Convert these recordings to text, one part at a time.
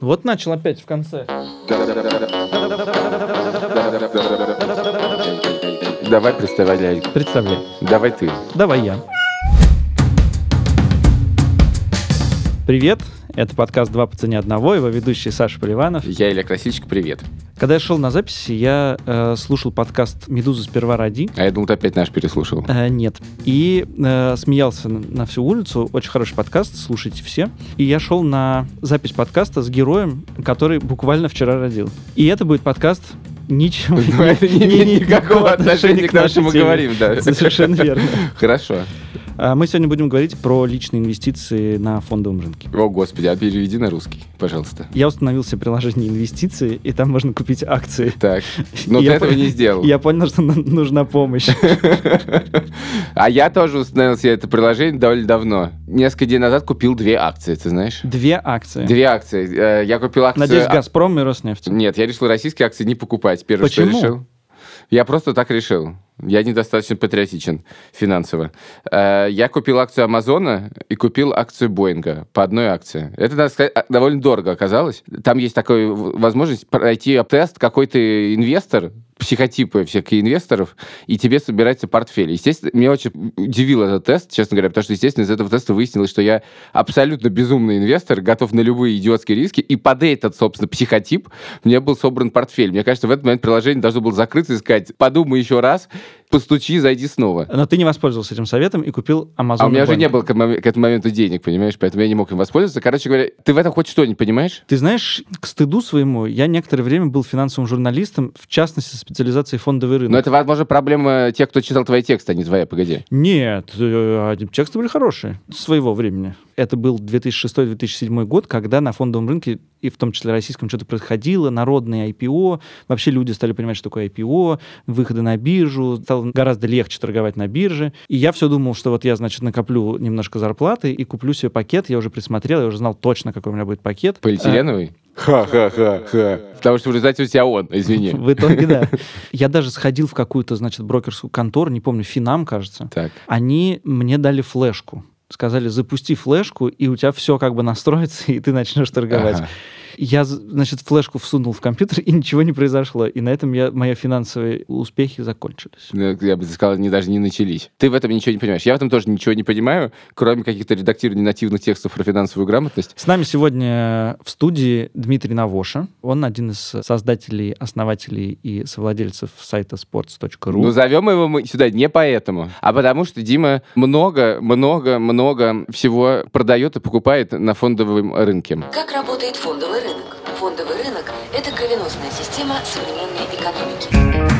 Вот начал опять в конце. Давай представляй. Представляй. Давай ты. Давай я. Привет, это подкаст «Два по цене одного», его ведущий Саша Поливанов. Я Илья Красильщик, привет. Когда я шел на записи, я слушал подкаст «Медуза сперва ради». А я думал, ты опять наш переслушал. Нет. И смеялся на всю улицу. Очень хороший подкаст, слушайте все. И я шел на запись подкаста с героем, который буквально вчера родил. И это будет подкаст... Ничего. Никакого отношения к нашему говорим, да. Совершенно верно. Хорошо. Мы сегодня будем говорить про личные инвестиции на фондовом рынке. О, Господи, а переведи на русский, пожалуйста. Я установил себе приложение инвестиции, и там можно купить акции. Так, но ты этого не сделал. Я понял, что нужна помощь. А я тоже установил себе это приложение довольно давно. Несколько дней назад купил 2 акции, ты знаешь? 2 акции? 2 акции. Я купил акции... Надеюсь, Газпром и Роснефть. Нет, я решил российские акции не покупать. Первое, почему? Что решил. Я просто так решил. Я недостаточно патриотичен финансово. Я купил акцию Амазона и купил акцию Боинга по одной акции. Это, надо сказать, довольно дорого оказалось. Там есть такая возможность пройти тест, какой ты инвестор, психотипы всяких инвесторов, и тебе собирается портфель. Естественно, меня очень удивил этот тест, честно говоря, потому что, естественно, из этого теста выяснилось, что я абсолютно безумный инвестор, готов на любые идиотские риски, и под этот, собственно, психотип мне был собран портфель. Мне кажется, в этот момент приложение должно было закрыться и сказать: «Подумай еще раз, постучи, зайди снова». Но ты не воспользовался этим советом и купил Amazon. А у меня уже не было к этому моменту денег, понимаешь, поэтому я не мог им воспользоваться. Короче говоря, ты в этом хоть что-нибудь понимаешь? Ты знаешь, к стыду своему, я некоторое время был финансовым журналистом, в частности, специализации фондовый рынок. Но это, возможно, проблема тех, кто читал твои тексты, а не твоя, погоди. Нет, тексты были хорошие своего времени. Это был 2006-2007 год, когда на фондовом рынке, и в том числе российском, что-то происходило, народные IPO, вообще люди стали понимать, что такое IPO, выходы на биржу, стало гораздо легче торговать на бирже. И я все думал, что вот я, значит, накоплю немножко зарплаты и куплю себе пакет, я уже присмотрел, я уже знал точно, какой у меня будет пакет. Полиэтиленовый? Ха-ха-ха-ха. Потому что в результате у тебя он, извини. В итоге, да. Я даже сходил в какую-то, значит, брокерскую контору, не помню, Финам, кажется. Так. Они мне дали флешку. Сказали: запусти флешку, и у тебя все как бы настроится, и ты начнешь торговать. Ага. Я, значит, флешку всунул в компьютер, и ничего не произошло. И на этом мои финансовые успехи закончились. Ну, я бы сказал, они даже не начались. Ты в этом ничего не понимаешь. Я в этом тоже ничего не понимаю, кроме каких-то редактирований нативных текстов про финансовую грамотность. С нами сегодня в студии Дмитрий Навоши. Он один из создателей, основателей и совладельцев сайта Sports.ru. Ну, зовем его мы сюда не поэтому, а потому что Дима много всего продает и покупает на фондовом рынке. Как работает фондовый рынок? Фондовый рынок – это кровеносная система современной экономики.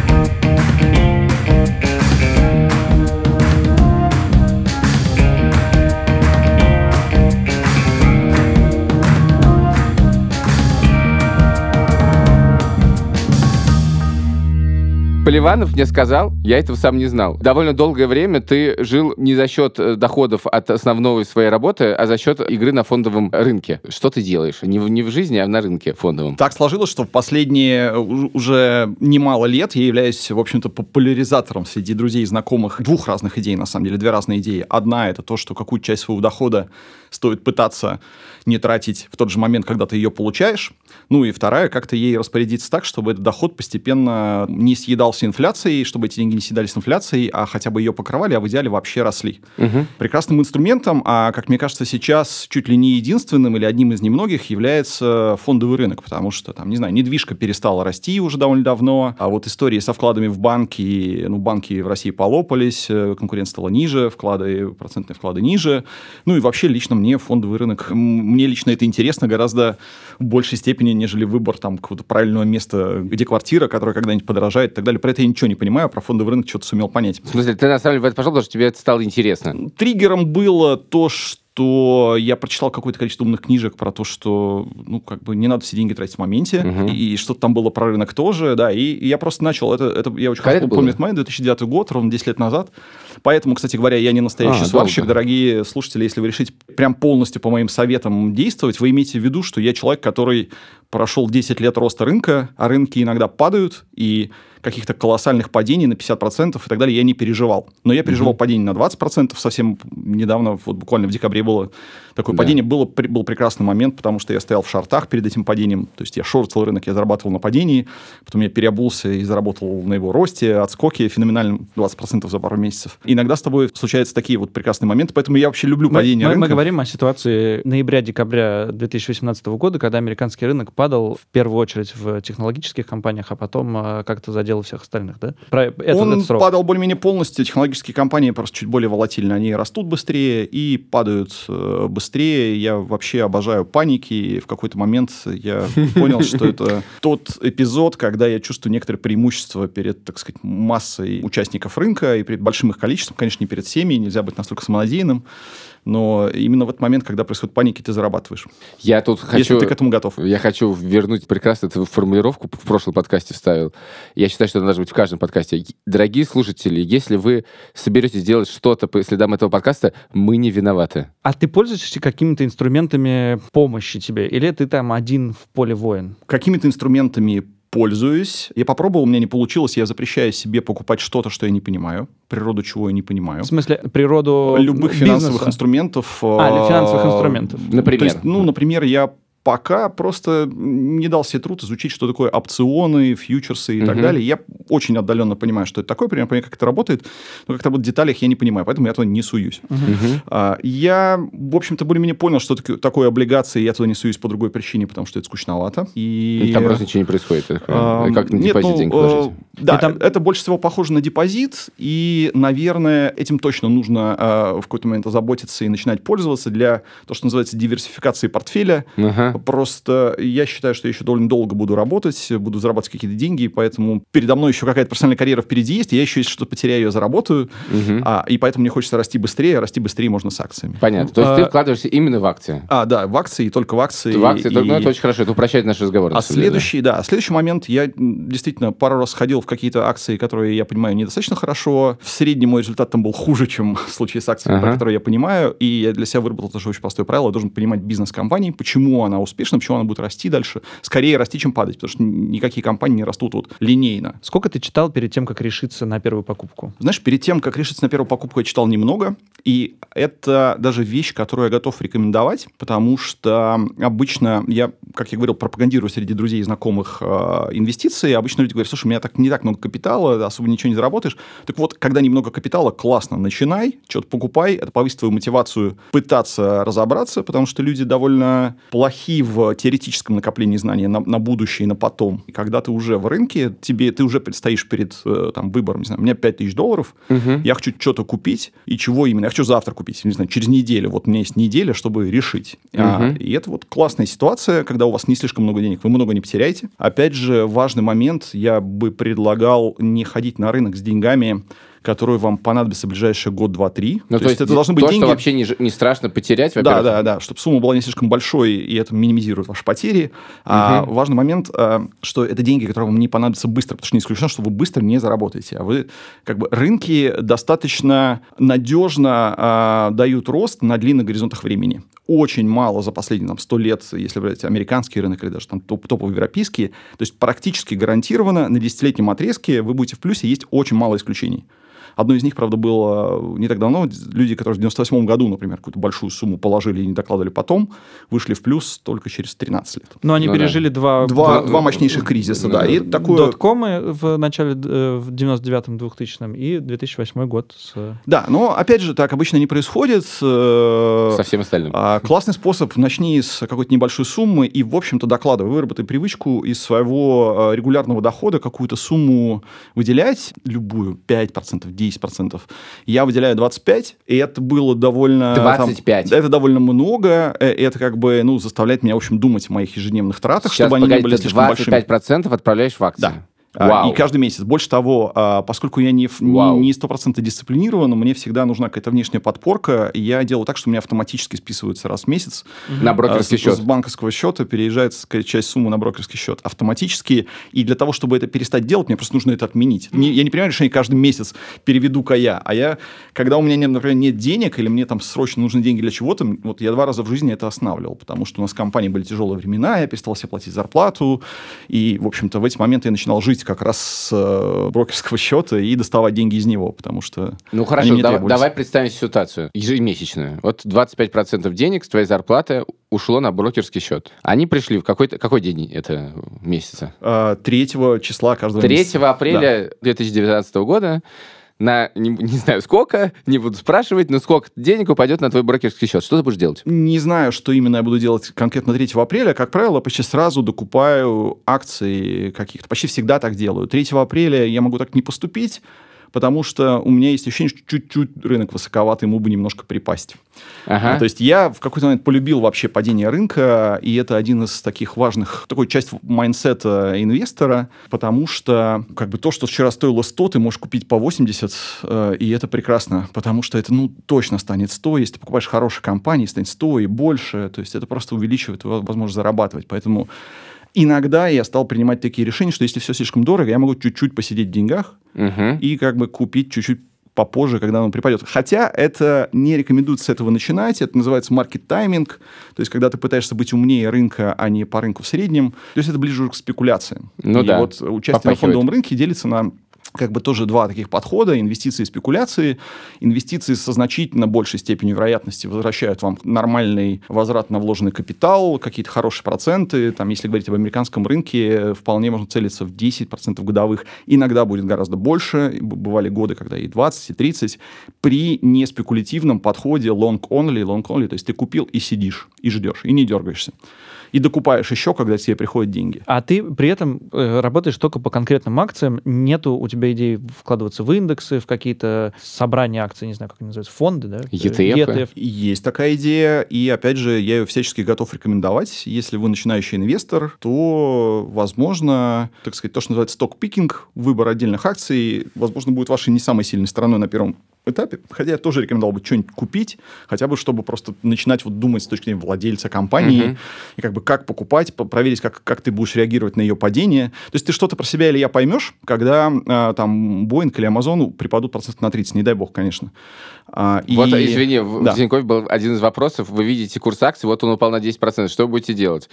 Поливанов мне сказал, я этого сам не знал. Довольно долгое время ты жил не за счет доходов от основной своей работы, а за счет игры на фондовом рынке. Что ты делаешь? Не в жизни, а на рынке фондовом. Так сложилось, что в последние уже немало лет я являюсь, в общем-то, популяризатором среди друзей и знакомых 2 разных идей, на самом деле, 2 разные идеи. Одна — это то, что какую-то часть своего дохода стоит пытаться не тратить в тот же момент, когда ты ее получаешь. Ну и вторая — как-то ей распорядиться так, чтобы этот доход постепенно не съедался инфляцией, чтобы эти деньги не съедались инфляцией, а хотя бы ее покрывали, а в идеале вообще росли. Угу. Прекрасным инструментом, а, как мне кажется, сейчас чуть ли не единственным или одним из немногих является фондовый рынок, потому что, там, не знаю, недвижка перестала расти уже довольно давно, а вот истории со вкладами в банки, ну, банки в России полопались, конкуренция стала ниже, процентные вклады ниже, ну и вообще лично мне фондовый рынок, мне лично это интересно гораздо в большей степени, нежели выбор там какого-то правильного места, где квартира, которая когда-нибудь подорожает и так далее. Про это я ничего не понимаю, про фондовый рынок что-то сумел понять. В смысле, ты на самом деле в это пошел, потому что тебе это стало интересно? Триггером было то, что я прочитал какое-то количество умных книжек про то, что, ну, как бы не надо все деньги тратить в моменте, и что-то там было про рынок тоже, да, и я просто начал, это я очень хорошо помню, 2009 год, ровно 10 лет назад, поэтому, кстати говоря, я не настоящий сварщик, дорогие слушатели, если вы решите прям полностью по моим советам действовать, вы имейте в виду, что я человек, который прошел 10 лет роста рынка, а рынки иногда падают, и каких-то колоссальных падений на 50% и так далее я не переживал. Но я переживал падение на 20%. Совсем недавно, вот буквально в декабре было такое падение. Был прекрасный момент, потому что я стоял в шортах перед этим падением. То есть я шортил рынок, я зарабатывал на падении. Потом я переобулся и заработал на его росте, отскоке феноменальном 20% за пару месяцев. Иногда с тобой случаются такие вот прекрасные моменты, поэтому я вообще люблю падение рынка. Мы говорим о ситуации ноября-декабря 2018 года, когда американский рынок падал в первую очередь в технологических компаниях, а потом как-то задел всех остальных, да? Он падал более-менее полностью. Технологические компании просто чуть более волатильны. Они растут быстрее и падают быстрее. Я вообще обожаю паники. И в какой-то момент я понял, что это тот эпизод, когда я чувствую некоторое преимущество перед, так сказать, массой участников рынка и перед большим их количеством. Конечно, не перед всеми. Нельзя быть настолько самонадеянным. Но именно в этот момент, когда происходит паника, ты зарабатываешь. Я тут хочу... Если ты к этому готов. Я хочу вернуть прекрасно эту формулировку, в прошлом подкасте вставил. Я считаю, что она должна быть в каждом подкасте. Дорогие слушатели, если вы соберетесь делать что-то по следам этого подкаста, мы не виноваты. А ты пользуешься какими-то инструментами помощи тебе? Или ты там один в поле воин? Какими-то инструментами пользуюсь. Я попробовал, у меня не получилось. Я запрещаю себе покупать что-то, что я не понимаю. Природу чего я не понимаю. В смысле, природу любых финансовых инструментов. Финансовых инструментов. Например. То есть, например, я пока просто не дал себе труд изучить, что такое опционы, фьючерсы и так далее. Я очень отдаленно понимаю, что это такое, примерно понимаю, как это работает, но как это будет в деталях, я не понимаю, поэтому я туда не суюсь. Я, в общем-то, более-менее понял, что такое облигации, я туда не суюсь по другой причине, потому что это скучновато. И там просто ничего не происходит. Как на депозит деньги положить? Да, это больше всего похоже на депозит, и, наверное, этим точно нужно в какой-то момент озаботиться и начинать пользоваться для того, что называется диверсификации портфеля. Просто я считаю, что я еще довольно долго буду работать, буду зарабатывать какие-то деньги, поэтому передо мной еще какая-то профессиональная карьера впереди есть, и я еще, если что-то потеряю, ее заработаю, и поэтому мне хочется расти быстрее можно с акциями. Понятно. То есть ты вкладываешься именно в акции? Да, в акции, и только в акции. Это очень хорошо, это упрощает наш разговор. Следующий момент, я действительно пару раз ходил в какие-то акции, которые я понимаю недостаточно хорошо, в среднем мой результат там был хуже, чем в случае с акциями, про которые я понимаю, и я для себя выработал тоже очень простое правило, я должен понимать бизнес компании, почему она успешна, почему она будет расти дальше, скорее расти, чем падать, потому что никакие компании не растут вот линейно. Сколько ты читал перед тем, как решиться на первую покупку? Знаешь, перед тем, как решиться на первую покупку, я читал немного, и это даже вещь, которую я готов рекомендовать, потому что обычно я, как я говорил, пропагандирую среди друзей и знакомых инвестиции, обычно люди говорят, слушай, у меня не так много капитала, особо ничего не заработаешь. Так вот, когда немного капитала, классно, начинай, что-то покупай, это повысит твою мотивацию пытаться разобраться, потому что люди довольно плохи в теоретическом накоплении знаний на будущее и на потом. И когда ты уже в рынке, ты уже предстоишь перед выбором, не знаю, у меня $5000, я хочу что-то купить, и чего именно? Я хочу завтра купить, не знаю, через неделю. Вот у меня есть неделя, чтобы решить. И это вот классная ситуация, когда у вас не слишком много денег, вы много не потеряете. Опять же, важный момент, я бы предлагал не ходить на рынок с деньгами, которые вам понадобятся в ближайшие год, два, три. То есть это должны быть деньги... что вообще не страшно потерять, во-первых. Да, чтобы сумма была не слишком большой, и это минимизирует ваши потери. Важный момент, что это деньги, которые вам не понадобятся быстро, потому что не исключено, что вы быстро не заработаете. А вы, рынки достаточно надежно дают рост на длинных горизонтах времени. Очень мало за последние 100 лет, если брать американский рынок или даже топовые европейские, то есть практически гарантированно на 10-летнем отрезке вы будете в плюсе, есть очень мало исключений. Одно из них, правда, было не так давно. Люди, которые в 98 году, например, какую-то большую сумму положили и не докладывали потом, вышли в плюс только через 13 лет. Но они пережили два мощнейших кризиса, И такое... Доткомы в начале, в 99-м, 2000-м и 2008 год. Да, но, опять же, так обычно не происходит. Со всем остальным. Классный способ. Начни с какой-то небольшой суммы и, в общем-то, докладывай. Выработай привычку из своего регулярного дохода какую-то сумму выделять, любую, 5%, 10%. Я выделяю 25%, и это было довольно... 25%? Это довольно много, это заставляет меня, в общем, думать о моих ежедневных тратах, чтобы они не были слишком большими. Сейчас, погоди, ты 25% отправляешь в акции? Да. Wow. И каждый месяц. Больше того, поскольку я не 100% дисциплинирован, мне всегда нужна какая-то внешняя подпорка, и я делаю так, что у меня автоматически списываются раз в месяц. На брокерский счет. С банковского счета переезжает часть суммы на брокерский счет. Автоматически. И для того, чтобы это перестать делать, мне просто нужно это отменить. Я не принимаю решение каждый месяц переведу-ка я. А я, когда у меня, например, нет денег, или мне там срочно нужны деньги для чего-то, вот я 2 раза в жизни это останавливал, потому что у нас в компании были тяжелые времена, я перестал себе платить зарплату, и, в общем-то, в эти моменты я начинал жить как раз с брокерского счета и доставать деньги из него, потому что... Ну, хорошо, давай представим ситуацию ежемесячную. Вот 25% денег с твоей зарплаты ушло на брокерский счет. Они пришли в какой день это месяца? 3 числа каждого месяца. 3 апреля 2019 года на, не знаю сколько, не буду спрашивать, но сколько денег упадет на твой брокерский счет? Что ты будешь делать? Не знаю, что именно я буду делать конкретно 3 апреля. Как правило, почти сразу докупаю акции каких-то. Почти всегда так делаю. 3 апреля я могу так не поступить, потому что у меня есть ощущение, что чуть-чуть рынок высоковат, ему бы немножко припасть. Ага. То есть я в какой-то момент полюбил вообще падение рынка, и это один из таких важных, такой часть майндсета инвестора, потому что как бы то, что вчера стоило 100, ты можешь купить по 80, и это прекрасно, потому что это точно станет 100, если ты покупаешь хорошие компании, станет 100 и больше, то есть это просто увеличивает возможность зарабатывать, поэтому иногда я стал принимать такие решения, что если все слишком дорого, я могу чуть-чуть посидеть в деньгах и как бы купить чуть-чуть попозже, когда оно припадет. Хотя это не рекомендуется с этого начинать. Это называется маркет-тайминг. То есть, когда ты пытаешься быть умнее рынка, а не по рынку в среднем. То есть, это ближе к спекуляции. Ну, и да, вот участие попахивает. На фондовом рынке делится на как бы тоже 2 таких подхода: инвестиции и спекуляции. Инвестиции со значительно большей степенью вероятности возвращают вам нормальный возврат на вложенный капитал, какие-то хорошие проценты. Там, если говорить об американском рынке, вполне можно целиться в 10% годовых. Иногда будет гораздо больше. Бывали годы, когда и 20, и 30. При неспекулятивном подходе long only, то есть ты купил и сидишь, и ждешь, и не дергаешься. И докупаешь еще, когда тебе приходят деньги. А ты при этом работаешь только по конкретным акциям. Нету у тебя идеи вкладываться в индексы, в какие-то собрания акций, не знаю, как они называются, фонды, да? ETF. Есть такая идея. И, опять же, я ее всячески готов рекомендовать. Если вы начинающий инвестор, то, возможно, так сказать, то, что называется сток-пикинг, выбор отдельных акций, возможно, будет вашей не самой сильной стороной на первом этапе. Хотя я тоже рекомендовал бы что-нибудь купить, хотя бы чтобы просто начинать вот думать с точки зрения владельца компании, и как бы как покупать, проверить, как ты будешь реагировать на ее падение. То есть ты что-то про себя или я поймешь, когда там Boeing или Amazon припадут процентов на 30, не дай бог, конечно. В Зинькове был один из вопросов, вы видите курс акций, вот он упал на 10%, что вы будете делать?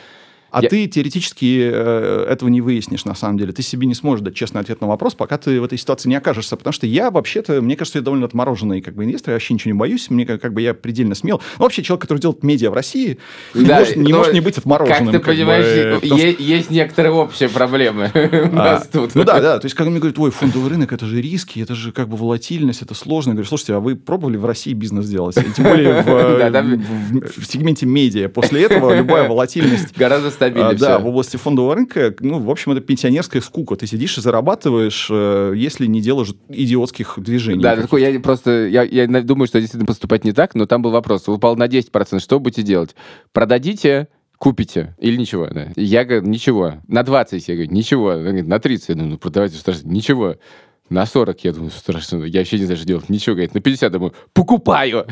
Ты теоретически этого не выяснишь, на самом деле. Ты себе не сможешь дать честный ответ на вопрос, пока ты в этой ситуации не окажешься. Потому что я, вообще-то, мне кажется, я довольно отмороженный как бы инвестор, я вообще ничего не боюсь, мне как бы я предельно смел. Но вообще человек, который делает медиа в России, не может не быть отмороженным. Как ты понимаешь, есть некоторые общие проблемы у нас тут. Ну да. То есть, когда мне говорят, ой, фондовый рынок, это же риски, это же как бы волатильность, это сложно. Я говорю, слушайте, а вы пробовали в России бизнес делать? Тем более в сегменте медиа. После этого любая волатильность... Гораздо стабильнее. В области фондового рынка, в общем, это пенсионерская скука. Ты сидишь и зарабатываешь, если не делаешь идиотских движений. Да, такой, я думаю, что действительно поступать не так, но там был вопрос. Упал на 10%, что будете делать? Продадите, купите или ничего? Да. Я говорю, ничего. На 20, я говорю, ничего. Он говорит, на 30, я думаю, продавайте, страшно, ничего. На 40, я думаю, страшно, я вообще не знаю, что делать. Ничего, говорит, на 50, думаю, покупаю.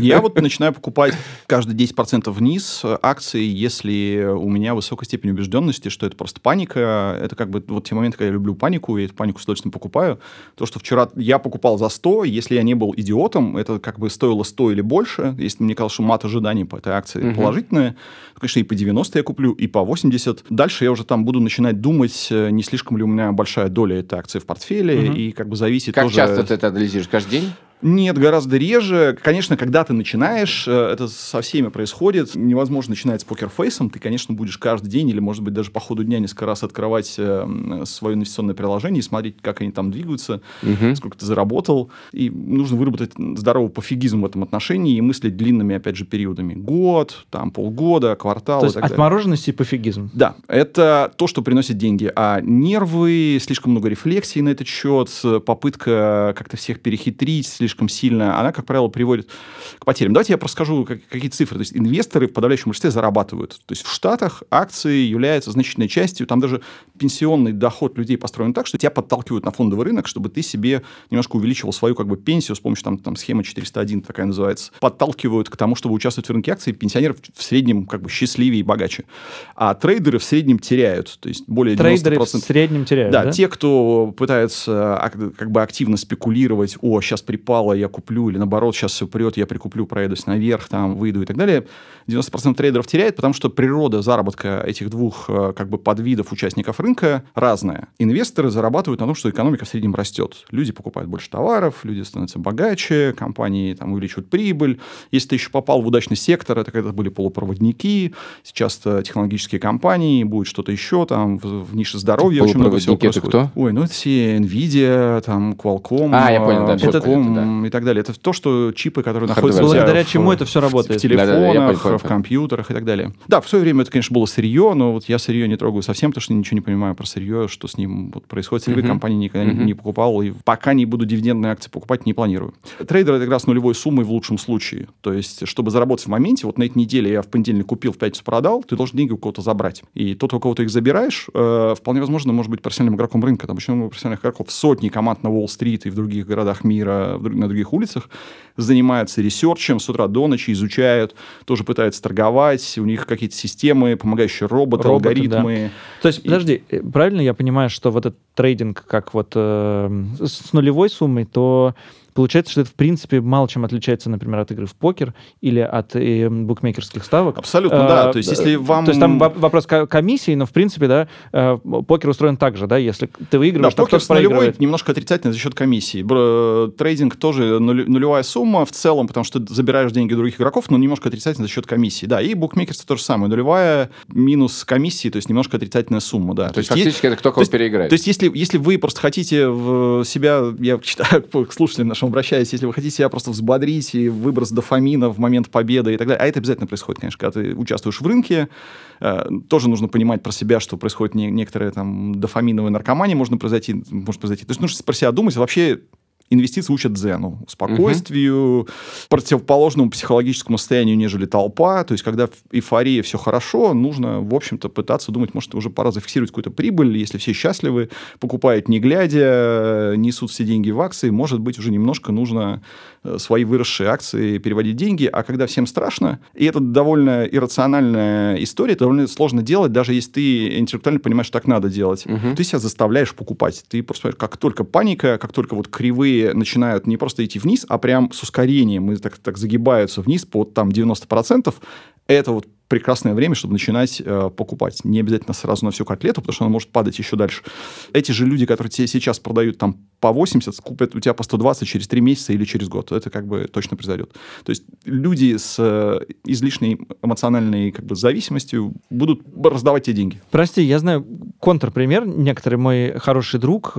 Я вот начинаю покупать каждые 10% вниз акции, если у меня высокая степень убежденности, что это просто паника. Это как бы вот те моменты, когда я люблю панику, я эту панику точно покупаю. То, что вчера я покупал за 100, если я не был идиотом, это как бы стоило 100 или больше. Если мне казалось, что мат ожиданий по этой акции положительная, то, конечно, и по 90 я куплю, и по 80. Дальше я уже там буду начинать думать, не слишком ли у меня большая доля этой акции в портфеле, и как бы зависит как тоже... Как часто ты это анализируешь? Каждый день? Нет, гораздо реже. Конечно, когда ты начинаешь, это со всеми происходит. Невозможно начинать с покерфейсом. Ты, конечно, будешь каждый день или, может быть, даже по ходу дня несколько раз открывать свое инвестиционное приложение и смотреть, как они там двигаются, сколько ты заработал. И нужно выработать здоровый пофигизм в этом отношении и мыслить длинными, опять же, периодами. Год, там, полгода, квартал. То есть отмороженность и пофигизм. Да. Это то, что приносит деньги. А нервы, слишком много рефлексий на этот счет, попытка как-то всех перехитрить, слишком слишком сильно, она, как правило, приводит к потерям. Давайте я просто скажу, какие цифры. То есть инвесторы в подавляющем большинстве зарабатывают. То есть в Штатах акции являются значительной частью. Там даже пенсионный доход людей построен так, что тебя подталкивают на фондовый рынок, чтобы ты себе немножко увеличивал свою как бы пенсию с помощью там схемы 401, такая называется. Подталкивают к тому, чтобы участвовать в рынке акций. Пенсионеры в среднем как бы счастливее и богаче. А трейдеры в среднем теряют. То есть более 90%. Трейдеры в среднем теряют, да? Да, те, кто пытаются как бы активно спекулировать, о, сейчас припало, я куплю, или наоборот, сейчас все прет, я прикуплю, проедусь наверх, там, выйду и так далее. 90% трейдеров теряет, потому что природа заработка этих двух как бы подвидов участников рынка разная. Инвесторы зарабатывают на том, что экономика в среднем растет. Люди покупают больше товаров, люди становятся богаче, компании там увеличивают прибыль. Если ты еще попал в удачный сектор, это когда-то были полупроводники, сейчас технологические компании, будет что-то еще, там, в нише здоровья очень много всего происходит. Полупроводники это кто? Ой, ну это все Nvidia, там, Qualcomm, я понял, да, Qualcomm это, да. И так далее. Это то, что чипы, которые находятся благодаря чему это все работает. В телефонах, в компьютерах и так далее. Да, в свое время это, конечно, было сырье, но вот я сырье не трогаю совсем, потому что ничего не понимаю про сырье, что с ним вот происходит. Сырьевые компании никогда не покупал, и пока не буду дивидендные акции покупать, не планирую. Трейдеры это как раз нулевой суммой в лучшем случае. То есть, чтобы заработать в моменте, вот на этой неделе я в понедельник купил, в пятницу продал, ты должен деньги у кого-то забрать. И тот, у кого ты их забираешь, вполне возможно, может быть профессиональным игроком рынка. Там еще много профессиональных игроков, сотни команд на Уолл-стрит и в других городах мира, на других улицах, занимаются ресерчем с утра до ночи, изучают, тоже пытаются торговать, у них какие-то системы, помогающие роботы алгоритмы. Да. То есть, подожди, правильно я понимаю, что вот этот трейдинг как вот с нулевой суммой, то получается, что это, в принципе, мало чем отличается, например, от игры в покер или от букмекерских ставок. Абсолютно, да. То есть, если вам... То есть, там вопрос комиссии, но, в принципе, да, покер устроен так же, да, если ты выигрываешь, да, то кто-то проигрывает. Да, покер с нулевой немножко отрицательно за счет комиссии. Трейдинг тоже нулевая сумма в целом, потому что ты забираешь деньги других игроков, но немножко отрицательно за счет комиссии, да. И букмекерство то же самое. Нулевая минус комиссии, то есть, немножко отрицательная сумма, да. То есть, фактически, это кто кого переиграет. То есть, если вы просто хотите в себя... Я читаю к слушателям нашим обращаясь, если вы хотите себя просто взбодрить и выброс дофамина в момент победы и так далее. А это обязательно происходит, конечно, когда ты участвуешь в рынке. Тоже нужно понимать про себя, что происходит некоторая там дофаминовая наркомания может произойти. То есть нужно про себя думать. Вообще инвестиции учат дзену, спокойствию, противоположному психологическому состоянию, нежели толпа. То есть, когда эйфория, все хорошо, нужно, в общем-то, пытаться думать, может, уже пора зафиксировать какую-то прибыль, если все счастливы, покупают не глядя, несут все деньги в акции, может быть, уже немножко нужно свои выросшие акции переводить деньги. А когда всем страшно, и это довольно иррациональная история, это довольно сложно делать, даже если ты интеллектуально понимаешь, что так надо делать. Ты себя заставляешь покупать. Ты просто понимаешь, как только паника, как только вот кривые начинают не просто идти вниз, а прям с ускорением, и так загибаются вниз под там 90%, это вот прекрасное время, чтобы начинать покупать. Не обязательно сразу на всю котлету, потому что она может падать еще дальше. Эти же люди, которые тебе сейчас продают там по 80, купят у тебя по 120 через 3 месяца или через год. Это как бы точно произойдет. То есть люди с излишней эмоциональной как бы зависимостью будут раздавать тебе деньги. Прости, я знаю контрпример. Некоторый мой хороший друг,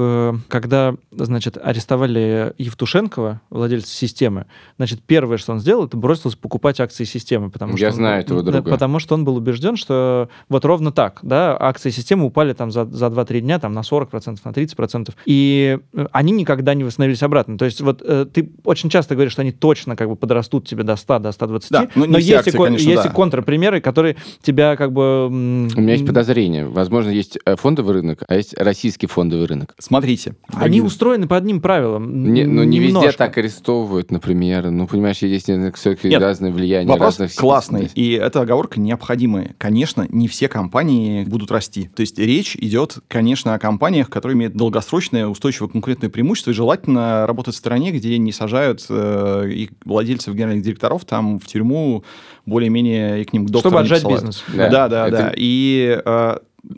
когда, значит, арестовали Евтушенкова, владельца системы, значит, первое, что он сделал, это бросился покупать акции системы. Потому что я знаю этого друга. Потому что он был убежден, что вот ровно так, да, акции системы упали там за 2-3 дня там, на 40%, на 30%, и они никогда не восстановились обратно. То есть вот ты очень часто говоришь, что они точно как бы подрастут тебе до 100, до 120, да, но есть, акции, конечно, есть да. И контрпримеры, которые тебя как бы... У меня есть подозрение. Возможно, есть фондовый рынок, а есть российский фондовый рынок. Смотрите. Они устроены по одним правилам. Не везде так арестовывают, например. Ну, понимаешь, есть все-таки разные влияния. Вопрос классный, и это оговорка необходимые. Конечно, не все компании будут расти. То есть речь идет, конечно, о компаниях, которые имеют долгосрочное устойчивое конкурентное преимущество, и желательно работать в стране, где не сажают их владельцев, генеральных директоров там в тюрьму, более-менее и к ним к доктору не посылают. Чтобы отжать бизнес. Да. И...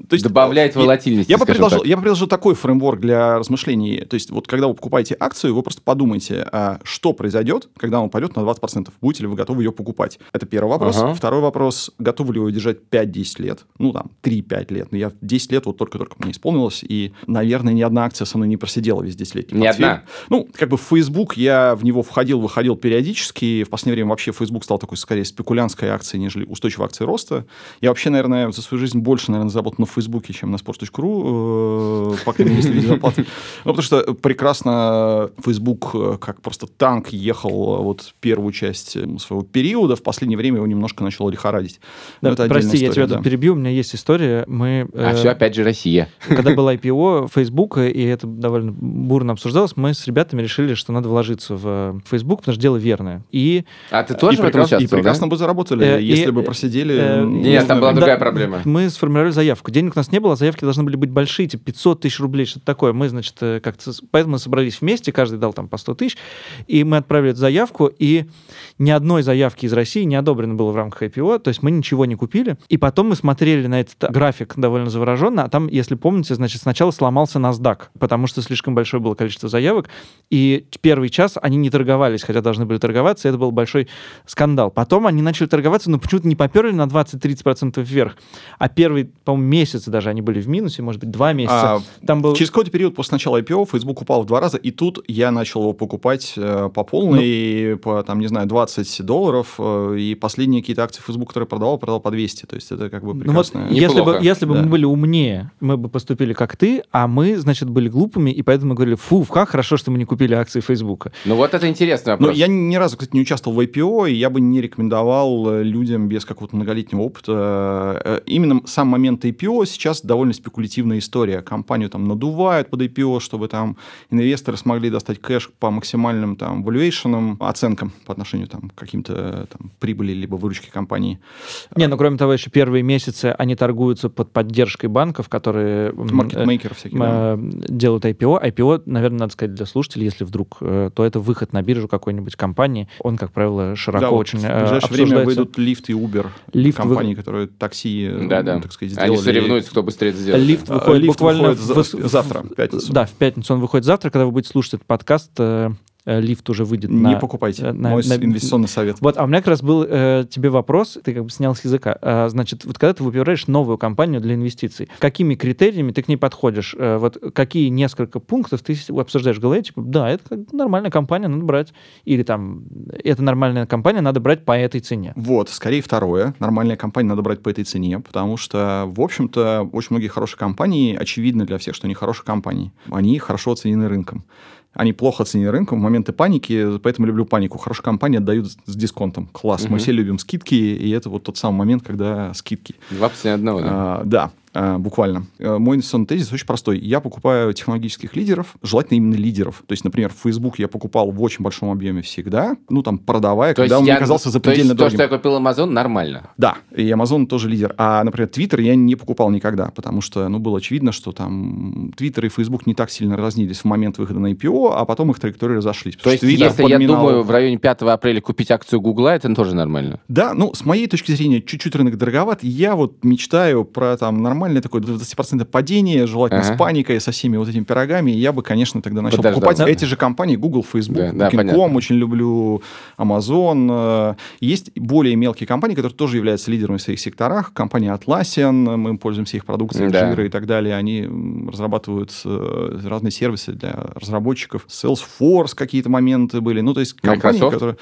То есть, добавляет волатильности, я бы предложил такой фреймворк для размышлений. То есть, вот когда вы покупаете акцию, вы просто подумайте, что произойдет, когда он пойдет на 20%. Будете ли вы готовы ее покупать? Это первый вопрос. Второй вопрос, готовы ли вы ее держать 5-10 лет? Ну, там, 3-5 лет. Но я 10 лет вот только-только мне исполнилось, и, наверное, ни одна акция со мной не просидела весь 10-летний портфель. Ни одна? Ну, как бы в Facebook я в него входил-выходил периодически. В последнее время вообще Facebook стал такой, скорее, спекулянтской акцией, нежели устойчивой акцией роста. Я вообще, наверное, за свою жизнь больше, наверное, заработал заработано в Фейсбуке, чем на Sports.ru, по крайней мере, не заплатили. Ну, потому что прекрасно Фейсбук как просто танк ехал вот первую часть своего периода. В последнее время его немножко начало лихорадить. Да, прости, история, я тебя тут перебью. У меня есть история. Мы, все опять же Россия. Когда был IPO Facebook, и это довольно бурно обсуждалось, мы с ребятами решили, что надо вложиться в Facebook, потому что дело верное. И, ты тоже в этом участвовал? И прекрасно бы заработали, если бы просидели... Нет, там была другая проблема. Мы сформировали заявку. Денег у нас не было, заявки должны были быть большие, типа 500 тысяч рублей, что-то такое. Мы, значит, как-то... Поэтому мы собрались вместе, каждый дал там по 100 тысяч, и мы отправили эту заявку, и ни одной заявки из России не одобрено было в рамках IPO, то есть мы ничего не купили. И потом мы смотрели на этот график довольно завороженно, а там, если помните, значит, сначала сломался NASDAQ, потому что слишком большое было количество заявок, и первый час они не торговались, хотя должны были торговаться, и это был большой скандал. Потом они начали торговаться, но почему-то не поперли на 20-30% вверх, а первый, по-моему, месяц даже они были в минусе, может быть, 2 месяца. Там был... Через какой-то период после начала IPO Facebook упал в 2 раза, и тут я начал его покупать по полной, по, там, не знаю, $20, и последние какие-то акции Facebook, которые продавал по 200, то есть это как бы прекрасно. Ну вот, если бы мы были умнее, мы бы поступили как ты, а мы, значит, были глупыми, и поэтому мы говорили, фу, как хорошо, что мы не купили акции Facebook. Ну вот это интересный вопрос. Но я ни разу, кстати, не участвовал в IPO, и я бы не рекомендовал людям без какого-то многолетнего опыта. Именно сам момент IPO сейчас довольно спекулятивная история. Компанию там надувают под IPO, чтобы там инвесторы смогли достать кэш по максимальным там valuation, оценкам по отношению там, к каким-то там, прибыли либо выручке компании. Не, ну кроме того, еще первые месяцы они торгуются под поддержкой банков, которые маркетмейкеры всякие, делают IPO. IPO, наверное, надо сказать для слушателей, если вдруг, то это выход на биржу какой-нибудь компании. Он, как правило, широко очень обсуждается. В ближайшее время выйдут Lyft и Uber, компании, которые такси, так сказать, сделали. Они соревнуются, кто быстрее это сделает. Lyft выходит буквально завтра, в пятницу. Да, в пятницу он выходит завтра, когда вы будете слушать этот подкаст. Лифт уже выйдет. Не покупайте. Мой инвестиционный совет. Вот, а у меня как раз был тебе вопрос, ты как бы снял с языка. Значит, вот когда ты выбираешь новую компанию для инвестиций, какими критериями ты к ней подходишь? Вот какие несколько пунктов ты обсуждаешь в голове? Типа, да, это нормальная компания, надо брать. Или там, это нормальная компания, надо брать по этой цене. Вот, скорее второе. Нормальная компания надо брать по этой цене, потому что, в общем-то, очень многие хорошие компании, очевидно для всех, что они хорошие компании. Они хорошо оценены рынком. Они плохо оценены рынком в моменты паники, поэтому люблю панику. Хорошие компании отдают с дисконтом. Класс. Угу. Мы все любим скидки, и это вот тот самый момент, когда скидки. 2 по цене 1, да? Да. Буквально. Мой инвестиционный тезис очень простой. Я покупаю технологических лидеров, желательно именно лидеров. То есть, например, в Facebook я покупал в очень большом объеме всегда, ну, там, продавая, то когда он мне оказался запредельно дорогим. То есть, то, что я купил Amazon, нормально? Да, и Amazon тоже лидер. А, например, Twitter я не покупал никогда, потому что, ну, было очевидно, что там Twitter и Facebook не так сильно разнились в момент выхода на IPO, а потом их траектории разошлись. То есть, если подминал... я думаю, в районе 5 апреля купить акцию Google, это тоже нормально? Да, ну, с моей точки зрения, чуть-чуть рынок дороговат. Я вот мечтаю про, там, нормально такое 20% падение, желательно с паникой, со всеми вот этими пирогами, я бы, конечно, тогда начал покупать эти же компании, Google, Facebook, Booking.com, очень люблю, Amazon. Есть более мелкие компании, которые тоже являются лидерами в своих секторах. Компания Atlassian, мы пользуемся их продукцией, Jira и так далее. Они разрабатывают разные сервисы для разработчиков. Salesforce какие-то моменты были. Ну, то есть компании, которые...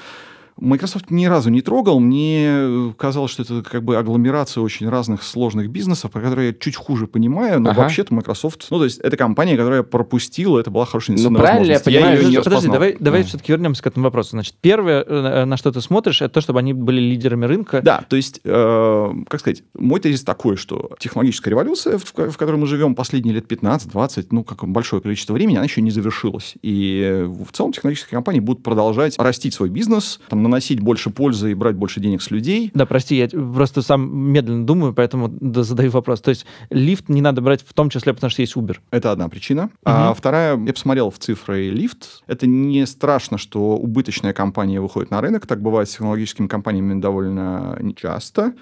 Microsoft ни разу не трогал. Мне казалось, что это как бы агломерация очень разных сложных бизнесов, про которые я чуть хуже понимаю, но вообще-то Microsoft... Ну, то есть, это компания, которую я пропустил, это была хорошая инвестиционная возможность. Я ее не распознал. Подожди, давай все-таки вернемся к этому вопросу. Значит, первое, на что ты смотришь, это то, чтобы они были лидерами рынка. Да, то есть, как сказать, мой тезис такой, что технологическая революция, в которой мы живем последние лет 15-20, ну, как большое количество времени, она еще не завершилась. И в целом технологические компании будут продолжать растить свой бизнес, там, наносить больше пользы и брать больше денег с людей. Да, прости, я просто сам медленно думаю, поэтому задаю вопрос. То есть Lyft не надо брать в том числе, потому что есть Uber. Это одна причина. Угу. А вторая, я посмотрел в цифры Lyft. Это не страшно, что убыточная компания выходит на рынок. Так бывает с технологическими компаниями довольно нечасто.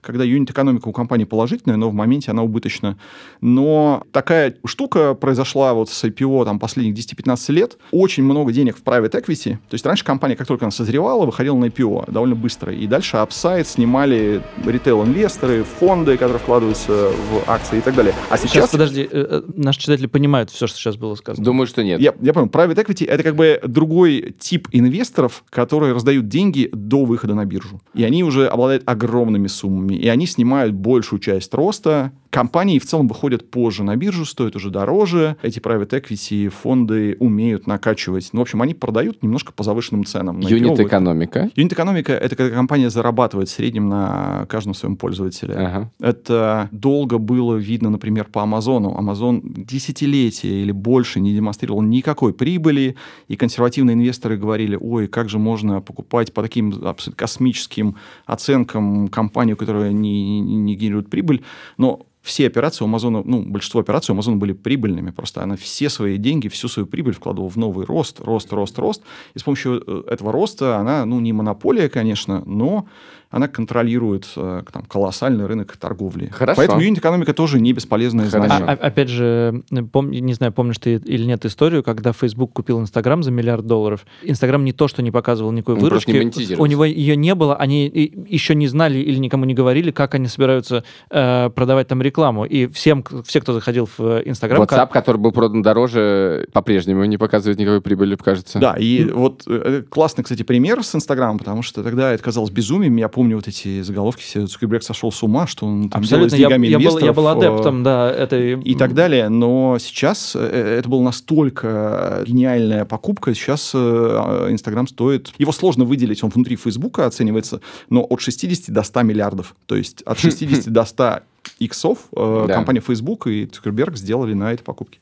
Когда юнит-экономика у компании положительная, но в моменте она убыточна. Но такая штука произошла вот с IPO там, последних 10-15 лет. Очень много денег в private equity. То есть раньше компания, как только она созревала, выходила на IPO довольно быстро. И дальше апсайд снимали ритейл-инвесторы, фонды, которые вкладываются в акции и так далее. А сейчас... Подожди, наши читатели понимают все, что сейчас было сказано? Думаю, что нет. Я понял, private equity — это как бы другой тип инвесторов, которые раздают деньги до выхода на биржу. И они уже обладают огромными суммами. И они снимают большую часть роста Компании в целом выходят позже на биржу, стоят уже дороже. Эти private equity фонды умеют накачивать. Ну, в общем, они продают немножко по завышенным ценам. Юнит-экономика. Юнит-экономика – это когда компания зарабатывает в среднем на каждом своем пользователе. Ага. Это долго было видно, например, по Амазону. Амазон десятилетия или больше не демонстрировал никакой прибыли, и консервативные инвесторы говорили, ой, как же можно покупать по таким абсолютно космическим оценкам компанию, которая не генерирует прибыль. Но все операции у Амазона, ну, большинство операций у Амазона были прибыльными. Просто она все свои деньги, всю свою прибыль вкладывала в новый рост. И с помощью этого роста она, ну, не монополия, конечно, но она контролирует там, колоссальный рынок торговли. Хорошо. Поэтому юнит-экономика тоже не бесполезное знание. Опять же, не знаю, помнишь ты или нет историю, когда Facebook купил Instagram за $1 миллиард. Instagram не то, что не показывал никакой выручки. Не у него ее не было. Они еще не знали или никому не говорили, как они собираются продавать там рекламу. И все, кто заходил в Instagram... WhatsApp, который был продан дороже, по-прежнему не показывает никакой прибыли, кажется. Да, и вот классный, кстати, пример с Instagram, потому что тогда это казалось безумием. Я помню вот эти заголовки, все, Цукерберг сошел с ума, что он там делает с деньгами инвесторов. Я был адептом, да, этой... И так далее, но сейчас это была настолько гениальная покупка, сейчас Инстаграм стоит... Его сложно выделить, он внутри Фейсбука оценивается, но от 60 до 100 миллиардов, то есть от 60 до 100 иксов компания Facebook и Цукерберг сделали на этой покупке.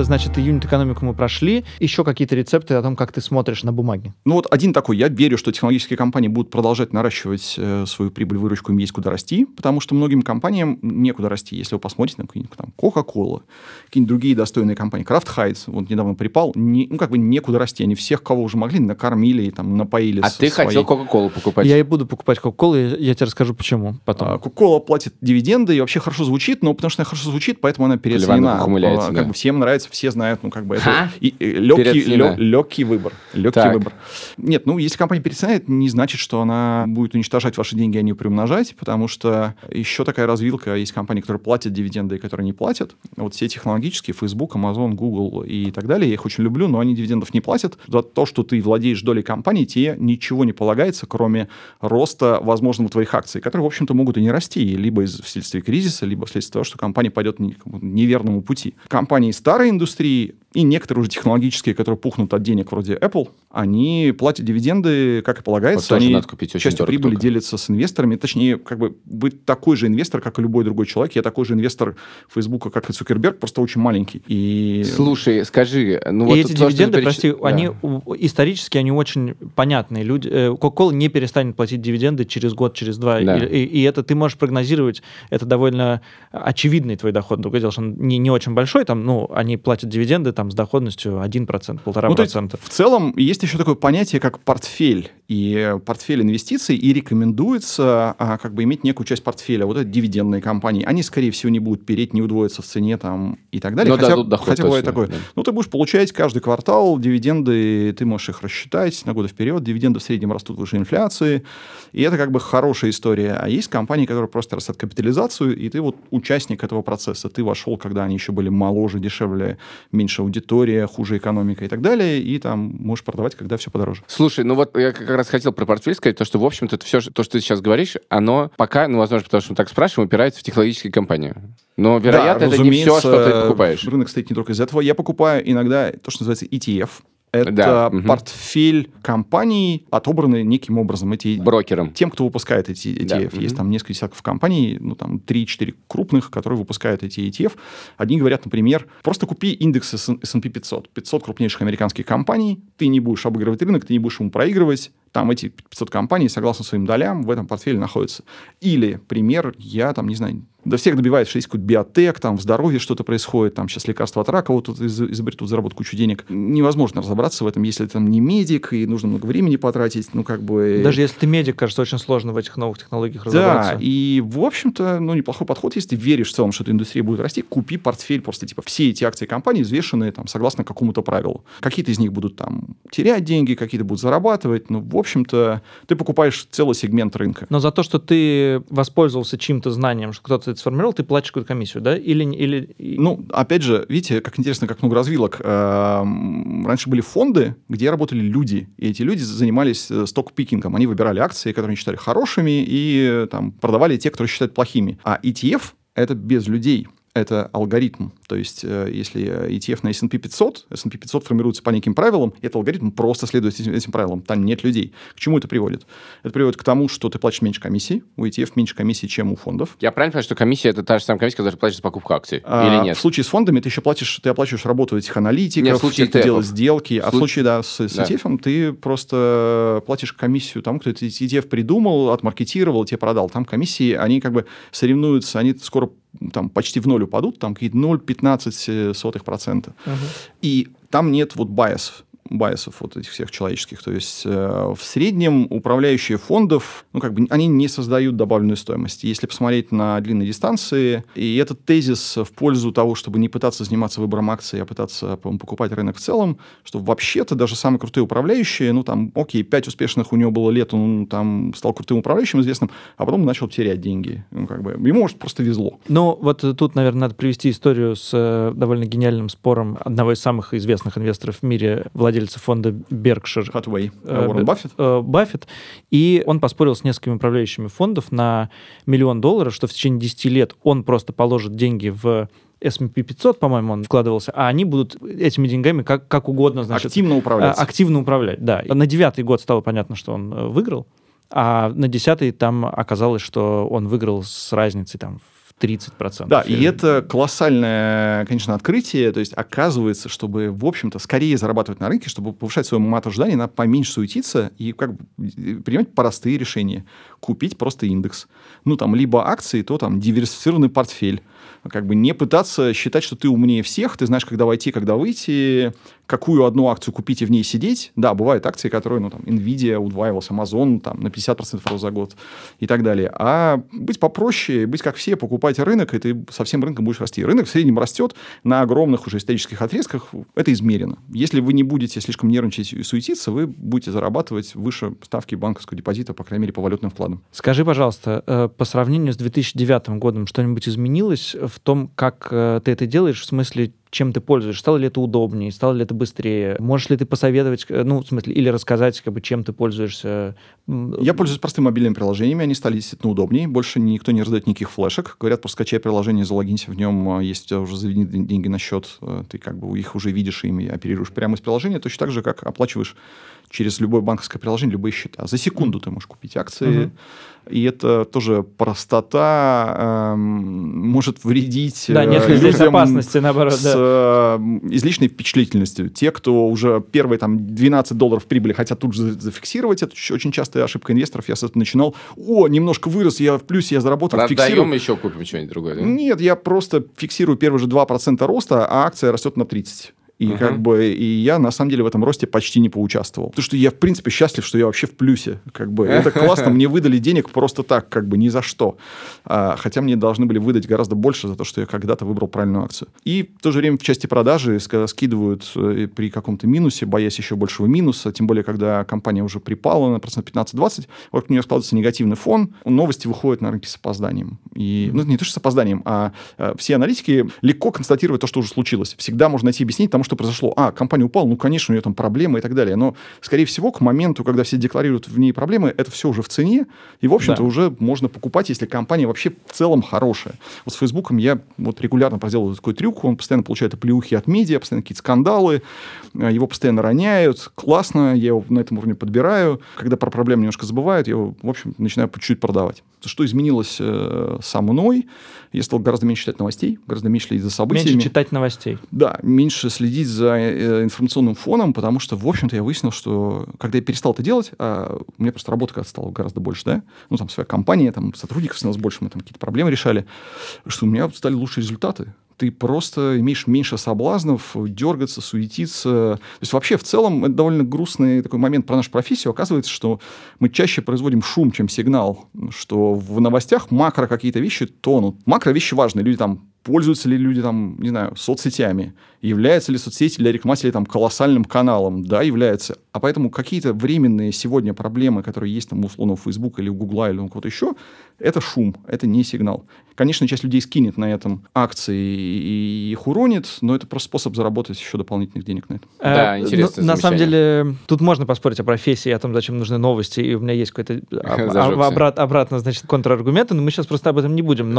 Значит, и юнит-экономику мы прошли. Еще какие-то рецепты о том, как ты смотришь на бумаги? Ну вот один такой. Я верю, что технологические компании будут продолжать наращивать свою прибыль, выручку, им есть куда расти, потому что многим компаниям некуда расти. Если вы посмотрите на какие-нибудь там Coca-Cola, какие-нибудь другие достойные компании, Kraft Heinz, вот недавно припал, некуда расти. Они всех, кого уже могли, накормили и там напоили. А ты хотел Coca-Cola покупать? Я и буду покупать Coca-Cola, я тебе расскажу, почему потом. Coca-Cola платит дивиденды и вообще хорошо звучит, но потому что она хорошо звучит, поэтому она переоценена. Как бы всем нравится. Все знают, ну, как бы это легкий выбор. Нет, ну, если компания переоценит, не значит, что она будет уничтожать ваши деньги, а не приумножать, потому что еще такая развилка. Есть компании, которые платят дивиденды и которые не платят. Вот все технологические, Facebook, Amazon, Google и так далее, я их очень люблю, но они дивидендов не платят. За то, что ты владеешь долей компании, тебе ничего не полагается, кроме роста, возможного твоих акций, которые, в общем-то, могут и не расти, либо вследствие кризиса, либо вследствие того, что компания пойдет неверному пути. Компании старые индустрии и некоторые уже технологические, которые пухнут от денег, вроде Apple, они платят дивиденды, как и полагается. Вот они частью прибыли делятся с инвесторами. Точнее, как бы быть такой же инвестор, как и любой другой человек. Я такой же инвестор Фейсбука, как и Цукерберг, просто очень маленький. И... Слушай, скажи... Ну, и вот эти дивиденды, прости, да. Они исторически они очень понятные. Coca-Cola не перестанет платить дивиденды через год, через два. Да. И это ты можешь прогнозировать. Это довольно очевидный твой доход. Другое дело, что он не очень большой. Там, ну, они платят дивиденды там, с доходностью 1%, 1,5%. Ну, в целом есть еще такое понятие, как портфель. И портфель инвестиций, и рекомендуется как бы иметь некую часть портфеля. Вот это дивидендные компании. Они, скорее всего, не будут переть, не удвоятся в цене там, и так далее. Но хотя бывает точно, такое. Да. Ну, ты будешь получать каждый квартал дивиденды, ты можешь их рассчитать на годы вперед. Дивиденды в среднем растут выше инфляции. И это как бы хорошая история. А есть компании, которые просто растят капитализацию, и ты вот участник этого процесса. Ты вошел, когда они еще были моложе, дешевле, меньше аудитория, хуже экономика и так далее. И там можешь продавать, когда все подороже. Слушай, ну вот я как раз хотел про портфель сказать, то, что, в общем-то, это все то, что ты сейчас говоришь, оно пока, ну, возможно, потому что мы так спрашиваем, упирается в технологические компании. Но, вероятно, да, это не все, что ты покупаешь. Рынок стоит не только из-за этого. Я покупаю иногда то, что называется ETF. Это портфель компаний, отобранный неким образом. Брокером. Тем, кто выпускает эти ETF. Да. Есть там несколько десятков компаний, ну, там 3-4 крупных, которые выпускают эти ETF. Одни говорят, например, просто купи индекс S&P 500. 500 крупнейших американских компаний. Ты не будешь обыгрывать рынок, ты не будешь ему проигрывать. Там эти 500 компаний, согласно своим долям, в этом портфеле находятся. Или, пример, я там, не знаю, до всех добиваюсь, что есть какой-то биотек, там в здоровье что-то происходит, там сейчас лекарства от рака, вот тут изобретут, заработают кучу денег. Невозможно разобраться в этом, если ты там не медик, и нужно много времени потратить, ну как бы... Даже если ты медик, кажется, очень сложно в этих новых технологиях разобраться. Да, и в общем-то, ну неплохой подход, если ты веришь в целом, что эта индустрия будет расти, купи портфель просто, типа, все эти акции компании взвешенные, там, согласно какому-то правилу. Какие-то из них будут там терять деньги, какие-то будут зарабатывать, ну, в общем-то, ты покупаешь целый сегмент рынка. Но за то, что ты воспользовался чьим-то знанием, что кто-то ты сформировал, ты платишь какую-то комиссию, да? Или... Ну, опять же, видите, как интересно, как много развилок. Раньше были фонды, где работали люди, и эти люди занимались сток-пикингом. Они выбирали акции, которые они считали хорошими, и там, продавали те, которые считают плохими. А ETF – это без людей. Это алгоритм. То есть, если ETF на S&P 500, S&P 500 формируется по неким правилам, и этот алгоритм просто следует этим правилам. Там нет людей. К чему это приводит? Это приводит к тому, что ты платишь меньше комиссий. У ETF меньше комиссий, чем у фондов. Я правильно понимаю, что комиссия – это та же самая комиссия, которую ты платишь за покупку акций? Или нет? В случае с фондами ты еще платишь, ты оплачиваешь работу этих аналитиков, тех, кто делает сделки. А в случае с ETF ты просто платишь комиссию тому, кто этот ETF придумал, отмаркетировал, тебе продал. Там комиссии, они как бы соревнуются, они скоро там почти в ноль упадут, там какие-то 0,15%. И там нет вот байесов вот этих всех человеческих. То есть, в среднем управляющие фондов, ну, как бы, они не создают добавленную стоимость. Если посмотреть на длинные дистанции, и этот тезис в пользу того, чтобы не пытаться заниматься выбором акций, а пытаться, по-моему, покупать рынок в целом, что вообще-то даже самые крутые управляющие, ну, там, окей, 5 успешных у него было лет, он там стал крутым управляющим известным, а потом начал терять деньги. Ну, как бы, ему, может, просто везло. Ну, вот тут, наверное, надо привести историю с довольно гениальным спором одного из самых известных инвесторов в мире, владельца фонда Berkshire. Баффет. И он поспорил с несколькими управляющими фондов на $1 миллион, что в течение 10 лет он просто положит деньги в S&P 500, по-моему, он вкладывался, а они будут этими деньгами как угодно, значит... Активно управлять, да. На 9-й год стало понятно, что он выиграл, а на 10-й там оказалось, что он выиграл с разницей там 30%. Да, и это колоссальное, конечно, открытие. То есть, оказывается, чтобы, в общем-то, скорее зарабатывать на рынке, чтобы повышать свою массу ожиданий, надо поменьше суетиться и как бы принимать простые решения. Купить просто индекс. Ну, там, либо акции, то там диверсифицированный портфель. Как бы не пытаться считать, что ты умнее всех, ты знаешь, когда войти, когда выйти, какую одну акцию купить и в ней сидеть. Да, бывают акции, которые, ну, там, Nvidia удваивалась, Amazon, там, на 50% рос за год и так далее. А быть попроще, быть как все, покупать рынок, и ты со всем рынком будешь расти. Рынок в среднем растет на огромных уже исторических отрезках, это измерено. Если вы не будете слишком нервничать и суетиться, вы будете зарабатывать выше ставки банковского депозита, по крайней мере, по валютным вкладам. Скажи, пожалуйста, по сравнению с 2009 годом что-нибудь изменилось в том, как ты это делаешь, в смысле, чем ты пользуешься? Стало ли это удобнее? Стало ли это быстрее? Можешь ли ты посоветовать, ну, в смысле, или рассказать, как бы, чем ты пользуешься? Я пользуюсь простыми мобильными приложениями. Они стали действительно удобнее. Больше никто не раздает никаких флешек. Говорят, просто скачай приложение, залогинься в нем. Если у тебя уже заведены деньги на счет, ты как бы их уже видишь и ими оперируешь прямо из приложения. Точно так же, как оплачиваешь через любое банковское приложение, любые счета. За секунду ты можешь купить акции. И это тоже простота может вредить людям. Да, нет, здесь опасности, наоборот. С излишней впечатлительностью. Те, кто уже первые там, $12 прибыли, хотят тут же зафиксировать. Это очень частая ошибка инвесторов. Я с этого начинал. О, немножко вырос, я в плюсе, я заработал, фиксирую. Продаем, еще купим что-нибудь другое. Да? Нет, я просто фиксирую первые же 2% роста, а акция растет на 30%. И как бы и я, на самом деле, в этом росте почти не поучаствовал. Потому что я, в принципе, счастлив, что я вообще в плюсе. Как бы. Это классно, мне выдали денег просто так, как бы ни за что. Хотя мне должны были выдать гораздо больше за то, что я когда-то выбрал правильную акцию. И в то же время в части продажи скидывают при каком-то минусе, боясь еще большего минуса. Тем более, когда компания уже припала на 15-20%, вот у нее складывается негативный фон, новости выходят на рынки с опозданием. И, ну, не то, что с опозданием, а все аналитики легко констатируют то, что уже случилось. Всегда можно найти объяснить тому, что произошло. А, компания упала, ну, конечно, у нее там проблемы и так далее. Но, скорее всего, к моменту, когда все декларируют в ней проблемы, это все уже в цене, и, в общем-то, уже можно покупать, если компания вообще в целом хорошая. Вот с Фейсбуком я вот регулярно проделал такой трюк, он постоянно получает оплеухи от медиа, постоянно какие-то скандалы, его постоянно роняют, классно, я его на этом уровне подбираю. Когда про проблемы немножко забывают, я его, в общем, начинаю по чуть-чуть продавать. Что изменилось со мной? Я стал гораздо меньше читать новостей, гораздо меньше следить за событиями. Меньше читать новостей. Да, меньше следить за информационным фоном, потому что, в общем-то, я выяснил, что когда я перестал это делать, у меня просто работа стала гораздо больше, да? Ну, там, своя компания, там, сотрудников становилось больше, мы там какие-то проблемы решали, что у меня стали лучшие результаты. Ты просто имеешь меньше соблазнов дергаться, суетиться. То есть вообще в целом это довольно грустный такой момент про нашу профессию. Оказывается, что мы чаще производим шум, чем сигнал, что в новостях макро какие-то вещи тонут. Макро вещи важные, люди там пользуются ли люди там, не знаю, соцсетями, являются ли соцсети для рекламателей там колоссальным каналом, да, являются. А поэтому какие-то временные сегодня проблемы, которые есть там, условно, у Facebook или у Google или у кого-то еще, это шум, это не сигнал. Конечно, часть людей скинет на этом акции и их уронит, но это просто способ заработать еще дополнительных денег на этом. Да, интересно. На самом деле, тут можно поспорить о профессии, о том, зачем нужны новости, и у меня есть какой-то обратно, значит, контраргументы, но мы сейчас просто об этом не будем.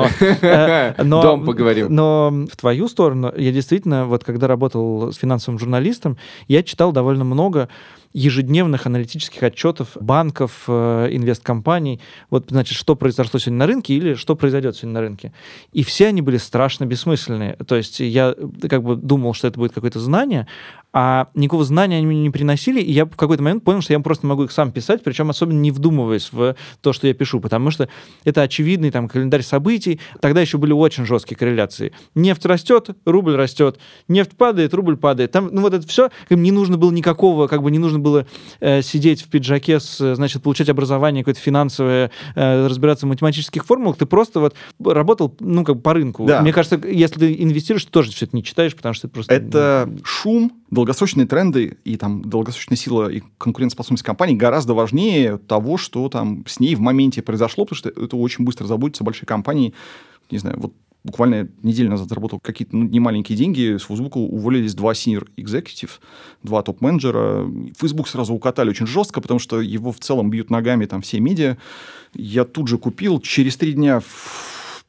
Дом поговорим. Но в твою сторону, я действительно, вот когда работал с финансовым журналистом, я читал довольно много ежедневных аналитических отчетов банков, инвесткомпаний, вот, значит, что произошло сегодня на рынке или что произойдет сегодня на рынке. И все они были страшно бессмысленные. То есть я как бы думал, что это будет какое-то знание, а никакого знания они мне не приносили, и я в какой-то момент понял, что я просто могу их сам писать, причем особенно не вдумываясь в то, что я пишу, потому что это очевидный там календарь событий. Тогда еще были очень жесткие корреляции. Нефть растет, рубль растет. Нефть падает, рубль падает. Там, ну, вот это все. Не нужно было никакого, как бы не нужно было сидеть в пиджаке, значит, получать образование какое-то финансовое, разбираться в математических формулах. Ты просто вот работал, ну, как бы по рынку. Да. Мне кажется, если ты инвестируешь, ты тоже все это не читаешь, потому что ты просто... Это шум, долгосрочные тренды и там долгосрочная сила и конкурентоспособность компании гораздо важнее того, что там с ней в моменте произошло, потому что это очень быстро забудется. Большие компании, не знаю, вот буквально неделю назад заработал какие-то немаленькие деньги. С Фейсбука уволились 2 senior executive, 2 топ-менеджера. Фейсбук сразу укатали очень жестко, потому что его в целом бьют ногами там все медиа. Я тут же купил, через 3 дня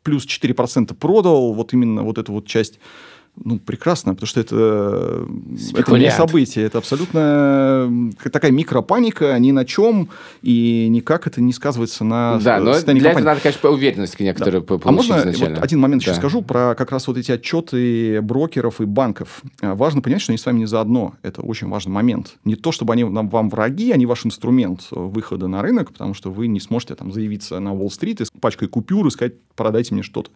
плюс 4% продал. Вот именно вот эту вот часть... Ну, прекрасно, потому что это не событие, это абсолютно такая микропаника, ни на чем, и никак это не сказывается на состоянии компании. Для этого надо, конечно, уверенность некоторую получить изначально. А можно вот один момент еще скажу про как раз вот эти отчеты брокеров и банков. Важно понимать, что они с вами не заодно. Это очень важный момент. Не то, чтобы они вам враги, они ваш инструмент выхода на рынок, потому что вы не сможете там заявиться на Уолл-стрит с пачкой купюр и сказать, продайте мне что-то.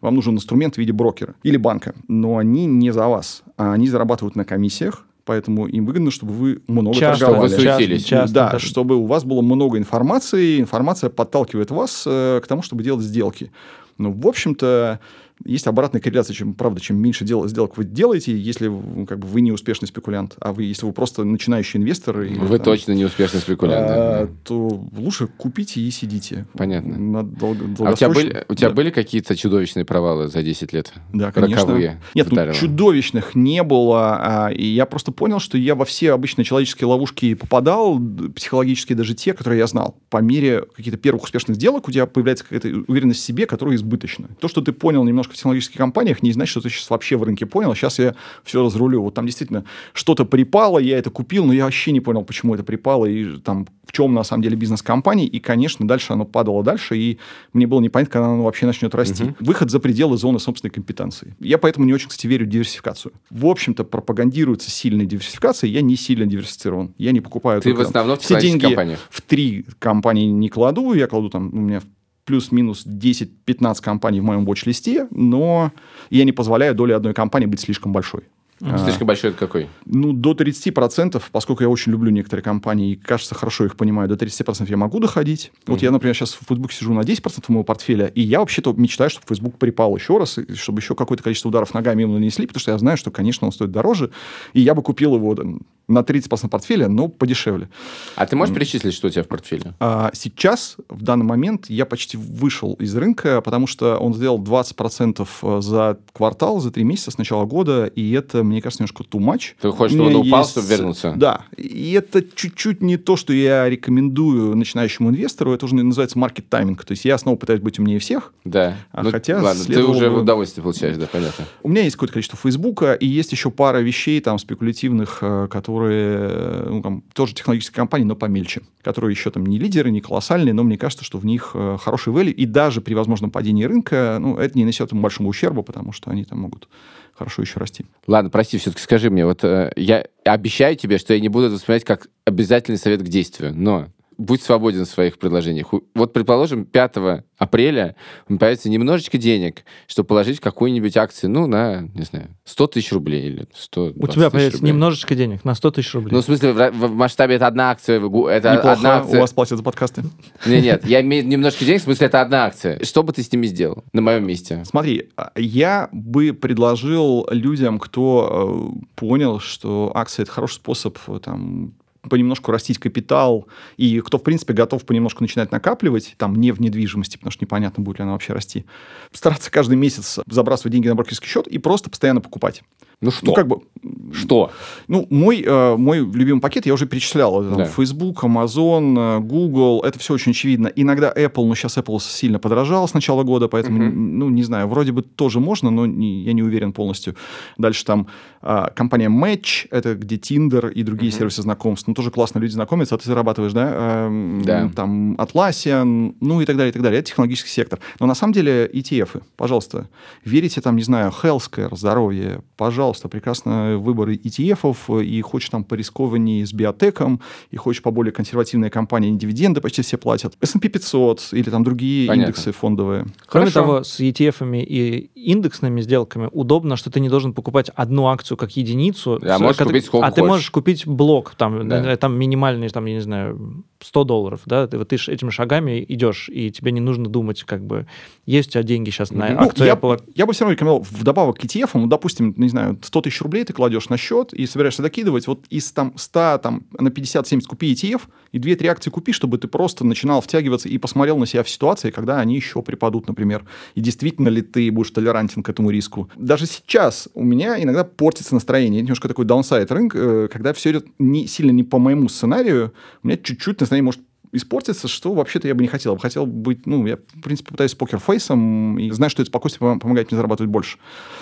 Вам нужен инструмент в виде брокера или банка. Но они не за вас, а они зарабатывают на комиссиях, поэтому им выгодно, чтобы вы много торговали. Вы суетились. Да, чтобы у вас было много информации, информация подталкивает вас к тому, чтобы делать сделки. Но, в общем-то, есть обратная корреляция, чем меньше сделок вы делаете, если как бы, вы не успешный спекулянт, а вы, если вы просто начинающий инвестор... Или, вы там, точно не успешный спекулянт. То лучше купите и сидите. Понятно. А у тебя были какие-то чудовищные провалы за 10 лет? Да, конечно. Роковые? Нет, чудовищных не было. И я просто понял, что я во все обычные человеческие ловушки попадал, психологические даже те, которые я знал. По мере каких-то первых успешных сделок у тебя появляется какая-то уверенность в себе, которая избыточна. То, что ты понял немножко в технологических компаниях, не значит, что ты сейчас вообще в рынке понял, а сейчас я все разрулю. Вот там действительно что-то припало, я это купил, но я вообще не понял, почему это припало, и там в чем на самом деле бизнес компании. И, конечно, дальше оно падало дальше, и мне было непонятно, когда оно вообще начнет расти. Выход за пределы зоны собственной компетенции. Я поэтому не очень, кстати, верю в диверсификацию. В общем-то, пропагандируется сильная диверсификация, я не сильно диверсифицирован. Я не покупаю... Ты в основном все деньги в 3 компании не кладу, я кладу там... У меня плюс-минус 10-15 компаний в моем watch-листе, но я не позволяю доле одной компании быть слишком большой. Слишком большой это какой? Ну, до 30%, поскольку я очень люблю некоторые компании и, кажется, хорошо их понимаю, до 30% я могу доходить. Вот я, например, сейчас в Facebook сижу на 10% моего портфеля, и я вообще-то мечтаю, чтобы Facebook припал еще раз, и чтобы еще какое-то количество ударов ногами ему нанесли, потому что я знаю, что, конечно, он стоит дороже, и я бы купил его на 30% портфеля, но подешевле. А ты можешь перечислить, что у тебя в портфеле? Сейчас, в данный момент, я почти вышел из рынка, потому что он сделал 20% за квартал, за 3 месяца с начала года, и это, мне кажется, немножко too much. Ты хочешь, чтобы он упал, чтобы вернуться? Да. И это чуть-чуть не то, что я рекомендую начинающему инвестору. Это уже называется маркет-тайминг. То есть я снова пытаюсь быть умнее всех. Да. Хотя ладно, ты уже в удовольствие получаешь, да, понятно. У меня есть какое-то количество Фейсбука, и есть еще пара вещей там спекулятивных, которые там, тоже технологические компании, но помельче. Которые еще там не лидеры, не колоссальные, но мне кажется, что в них хороший value. И даже при возможном падении рынка, ну, это не несет им большому ущерба, потому что они там могут хорошо еще расти. Ладно, прости, все-таки скажи мне, вот я обещаю тебе, что я не буду это воспринимать как обязательный совет к действию, но будь свободен в своих предложениях. Вот, предположим, 5 апреля появится немножечко денег, чтобы положить в какую-нибудь акцию, ну, на, не знаю, 100 000 рублей или 120 000 рублей. У тебя появится немножечко денег на 100 000 рублей. Ну, в смысле, в масштабе это одна акция. Это неплохо, одна акция. У вас платят за подкасты. Нет, я имею немножко денег, в смысле, это одна акция. Что бы ты с ними сделал на моем месте? Смотри, я бы предложил людям, кто понял, что акция – это хороший способ, там, понемножку растить капитал, и кто, в принципе, готов понемножку начинать накапливать, там, не в недвижимости, потому что непонятно, будет ли она вообще расти, стараться каждый месяц забрасывать деньги на брокерский счет и просто постоянно покупать. Ну что? Ну, как бы, что? Ну, мой любимый пакет, я уже перечислял. Это, там, да. Facebook, Amazon, Google, это все очень очевидно. Иногда Apple, но сейчас Apple сильно подорожал с начала года, поэтому, ну, не знаю, вроде бы тоже можно, но я не уверен полностью. Дальше там компания Match, это где Tinder и другие сервисы знакомств. Ну, тоже классно, люди знакомятся, а ты зарабатываешь, да? Да. Там Atlassian, ну, и так далее, и так далее. Это технологический сектор. Но на самом деле ETF-ы, пожалуйста, верите там, не знаю, healthcare, здоровье, пожалуйста, прекрасные выборы ETF-ов, и хочешь там порискованнее с биотеком, и хочешь поболее консервативные компании, дивиденды почти все платят. S&P 500 или там другие индексы фондовые. Кроме того, с ETF-ами и индексными сделками удобно, что ты не должен покупать одну акцию как единицу, да, ты можешь купить блок, там минимальный, там, я не знаю, $100, да, ты этими шагами идешь, и тебе не нужно думать, как бы, есть у тебя деньги сейчас на акцию Apple. Я бы все равно рекомендовал вдобавок к ETF, ну, допустим, не знаю, 100 тысяч рублей ты кладешь на счет и собираешься докидывать, вот из там 100 там, на 50-70 купи ETF и 2-3 акции купи, чтобы ты просто начинал втягиваться и посмотрел на себя в ситуации, когда они еще припадут, например. И действительно ли ты будешь толерантен к этому риску? Даже сейчас у меня иногда портится настроение. Это немножко такой даунсайд рынка, когда все идет сильно не по моему сценарию, у меня чуть-чуть настроение может испортиться, что вообще-то я бы не хотел. Я бы хотел быть, ну, я, в принципе, пытаюсь с покерфейсом, и знаю, что это спокойствие помогает мне зарабатывать больше.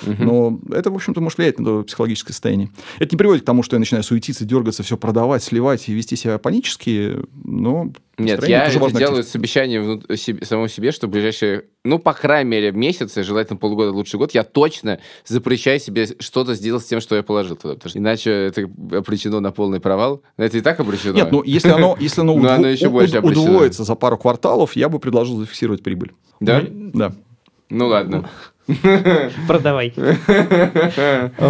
Но это, в общем-то, может влиять на то психологическое состояние. Это не приводит к тому, что я начинаю суетиться, дергаться, все продавать, сливать и вести себя панически, но... Нет, я это делаю с обещанием самому себе, что в ближайшие, ну, по крайней мере, месяцы, желательно полгода, лучше год, я точно запрещаю себе что-то сделать с тем, что я положил туда, потому что иначе это обречено на полный провал. Это и так обречено. Нет, ну, если оно удвоится за пару кварталов, я бы предложил зафиксировать прибыль. Да? Да. Ну, ладно. Продавай. У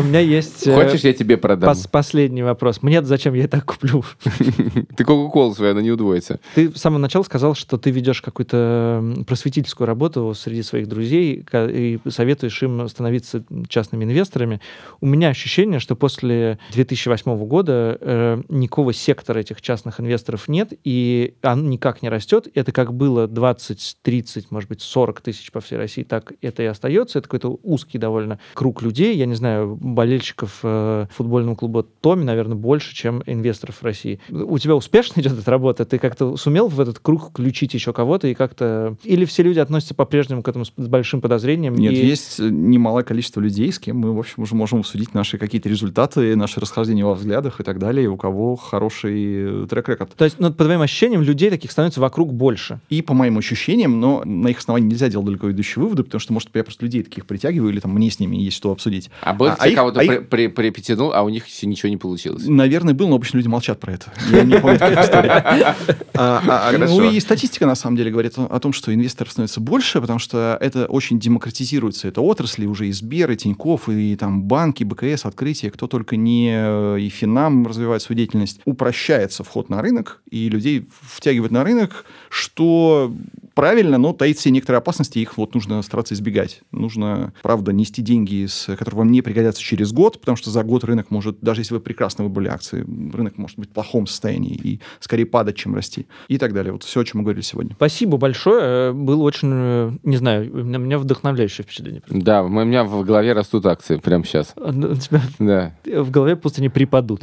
меня есть... Хочешь, я тебе продам? Последний вопрос. Мне-то зачем, я и так куплю? Ты Coca-Cola своя, она не удвоится. Ты с самого начала сказал, что ты ведешь какую-то просветительскую работу среди своих друзей и советуешь им становиться частными инвесторами. У меня ощущение, что после 2008 года никакого сектора этих частных инвесторов нет, и он никак не растет. Это как было 20, 30, может быть, 40 тысяч по всей России, так это и остается. Это какой-то узкий довольно круг людей. Я не знаю, болельщиков футбольного клуба Томи, наверное, больше, чем инвесторов в России. У тебя успешно идет эта работа? Ты как-то сумел в этот круг включить еще кого-то и как-то... Или все люди относятся по-прежнему к этому с большим подозрением? Нет, есть немалое количество людей, с кем мы, в общем, уже можем обсудить наши какие-то результаты, наши расхождения во взглядах и так далее, у кого хороший трек-рекорд. То есть, ну, по твоим ощущениям, людей таких становится вокруг больше? И по моим ощущениям, но на их основании нельзя делать далеко идущие выводы, потому что, может, я просто людей таких притягиваю, или там мне с ними есть что обсудить. А был ты кого-то припятянул, а у них ничего не получилось? Наверное, был, но обычно люди молчат про это. Я не помню таких историй. Ну и статистика, на самом деле, говорит о том, что инвесторов становится больше, потому что это очень демократизируется. Это отрасли уже и Сбер, и Тинькофф, и там банки, БКС, открытие, кто только не... И Финам развивает свою деятельность. Упрощается вход на рынок, и людей втягивают на рынок, что... Правильно, но таит все некоторые опасности, их вот нужно стараться избегать. Нужно, правда, нести деньги, которые вам не пригодятся через год, потому что за год рынок может, даже если вы прекрасно выбрали акции, рынок может быть в плохом состоянии и скорее падать, чем расти. И так далее. Вот все, о чем мы говорили сегодня. Спасибо большое. Было очень, не знаю, у меня вдохновляющее впечатление. Да, у меня в голове растут акции прямо сейчас. У тебя да. В голове просто не припадут.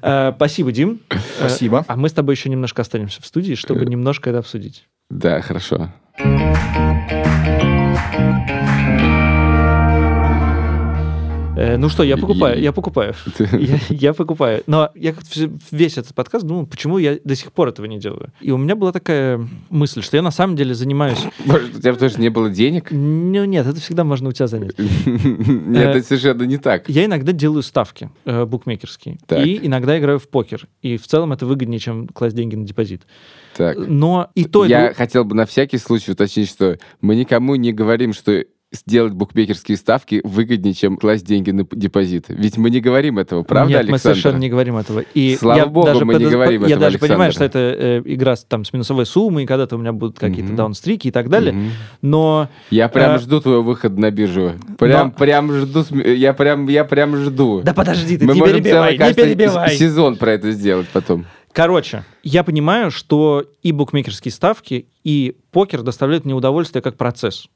Спасибо, Дим. Спасибо. А мы с тобой еще немножко останемся в студии, чтобы немножко это обсудить. Да, хорошо. Ну что, я покупаю. Я покупаю. Но я как-то весь этот подкаст думал, почему я до сих пор этого не делаю. И у меня была такая мысль, что я на самом деле занимаюсь... Может, у тебя тоже не было денег? Ну нет, это всегда можно у тебя занять. Нет, это совершенно не так. Я иногда делаю ставки букмекерские. И иногда играю в покер. И в целом это выгоднее, чем класть деньги на депозит. Так. Но и то... Я хотел бы на всякий случай уточнить, что мы никому не говорим, что сделать букмекерские ставки выгоднее, чем класть деньги на депозиты. Ведь мы не говорим этого, правда, Александр? Нет, мы совершенно не говорим этого. И Слава богу, мы не говорим этого, я даже понимаю, что это игра там, с минусовой суммой, и когда-то у меня будут какие-то даунстрики и так далее, но... Я прям жду твой выход на биржу. Я прям жду. Да подожди, ты не перебивай. Сезон про это сделать потом. Короче, я понимаю, что и букмекерские ставки, и покер доставляют мне удовольствие как процесс.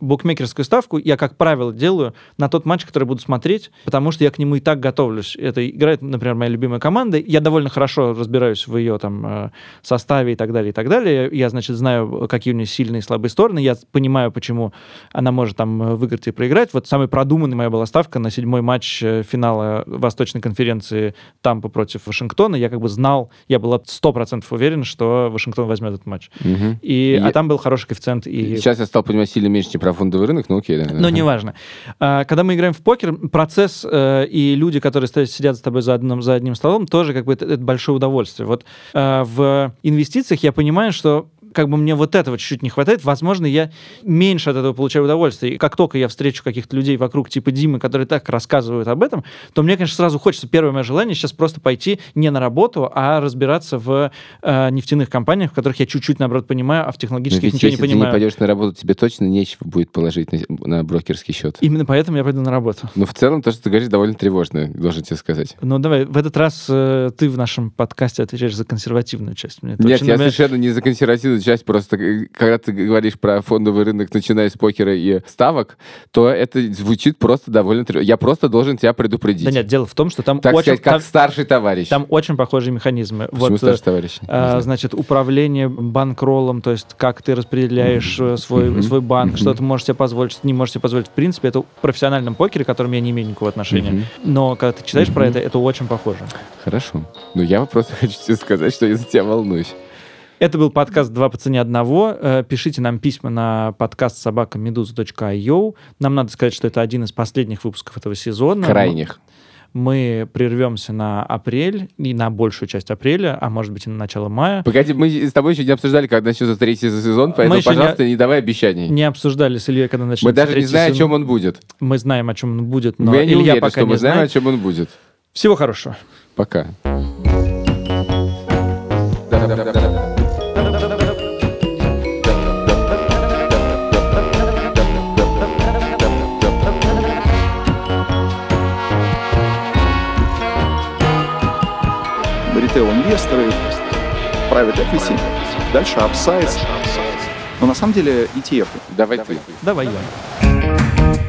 Букмекерскую ставку я, как правило, делаю на тот матч, который буду смотреть, потому что я к нему и так готовлюсь. Это играет, например, моя любимая команда. Я довольно хорошо разбираюсь в ее там, составе и так далее, и так далее. Я, значит, знаю, какие у нее сильные и слабые стороны. Я понимаю, почему она может там выиграть и проиграть. Вот самая продуманная моя была ставка на 7-й матч финала Восточной конференции Тампа против Вашингтона. Я как бы знал, я был 100% уверен, что Вашингтон возьмет этот матч. А там был хороший коэффициент. Сейчас я стал понимать сильно меньше, чем про фондовый рынок, но окей. Да, но неважно. Когда мы играем в покер, процесс и люди, которые сидят с тобой за одним столом, тоже как бы это большое удовольствие. Вот в инвестициях я понимаю, что как бы мне вот этого чуть-чуть не хватает, возможно, я меньше от этого получаю удовольствие. И как только я встречу каких-то людей вокруг, типа Димы, которые так рассказывают об этом, то мне, конечно, сразу хочется, первое мое желание сейчас просто пойти не на работу, а разбираться в нефтяных компаниях, в которых я чуть-чуть, наоборот, понимаю, а в технологических ничего не понимаю. Если ты не пойдешь на работу, тебе точно нечего будет положить на брокерский счет. Именно поэтому я пойду на работу. Но в целом то, что ты говоришь, довольно тревожно, должен тебе сказать. Ну давай, в этот раз ты в нашем подкасте отвечаешь за консервативную часть. Нет, я совершенно не за консервативную часть, просто когда ты говоришь про фондовый рынок, начиная с покера и ставок, то это звучит просто довольно... Я просто должен тебя предупредить. Да нет, дело в том, что там... Так очень, сказать, как там, старший товарищ. Там очень похожие механизмы. Почему вот, старший товарищ? Значит, управление банкролом, то есть как ты распределяешь свой банк, что ты можешь себе позволить, что ты не можешь себе позволить. В принципе, это в профессиональном покере, к которому я не имею никакого отношения. Но когда ты читаешь про это очень похоже. Хорошо. Но я просто хочу тебе сказать, что я за тебя волнуюсь. Это был подкаст «Два по цене одного». Пишите нам письма на podcast@meduza.io. Нам надо сказать, что это один из последних выпусков этого сезона. Крайних. Мы прервемся на апрель и на большую часть апреля, а может быть и на начало мая. Погоди, мы с тобой еще не обсуждали, когда начнется третий сезон, поэтому, пожалуйста, не давай обещаний. Не обсуждали с Ильей, когда начнется третий сезон. Мы даже не знаем, о чем он будет. Мы знаем, о чем он будет, но Илья уверен, пока не знает. Мы знаем, о чем он будет. Всего хорошего. Пока. Инвесторы, private equity, дальше upsides. Но на самом деле ETF. Давай я.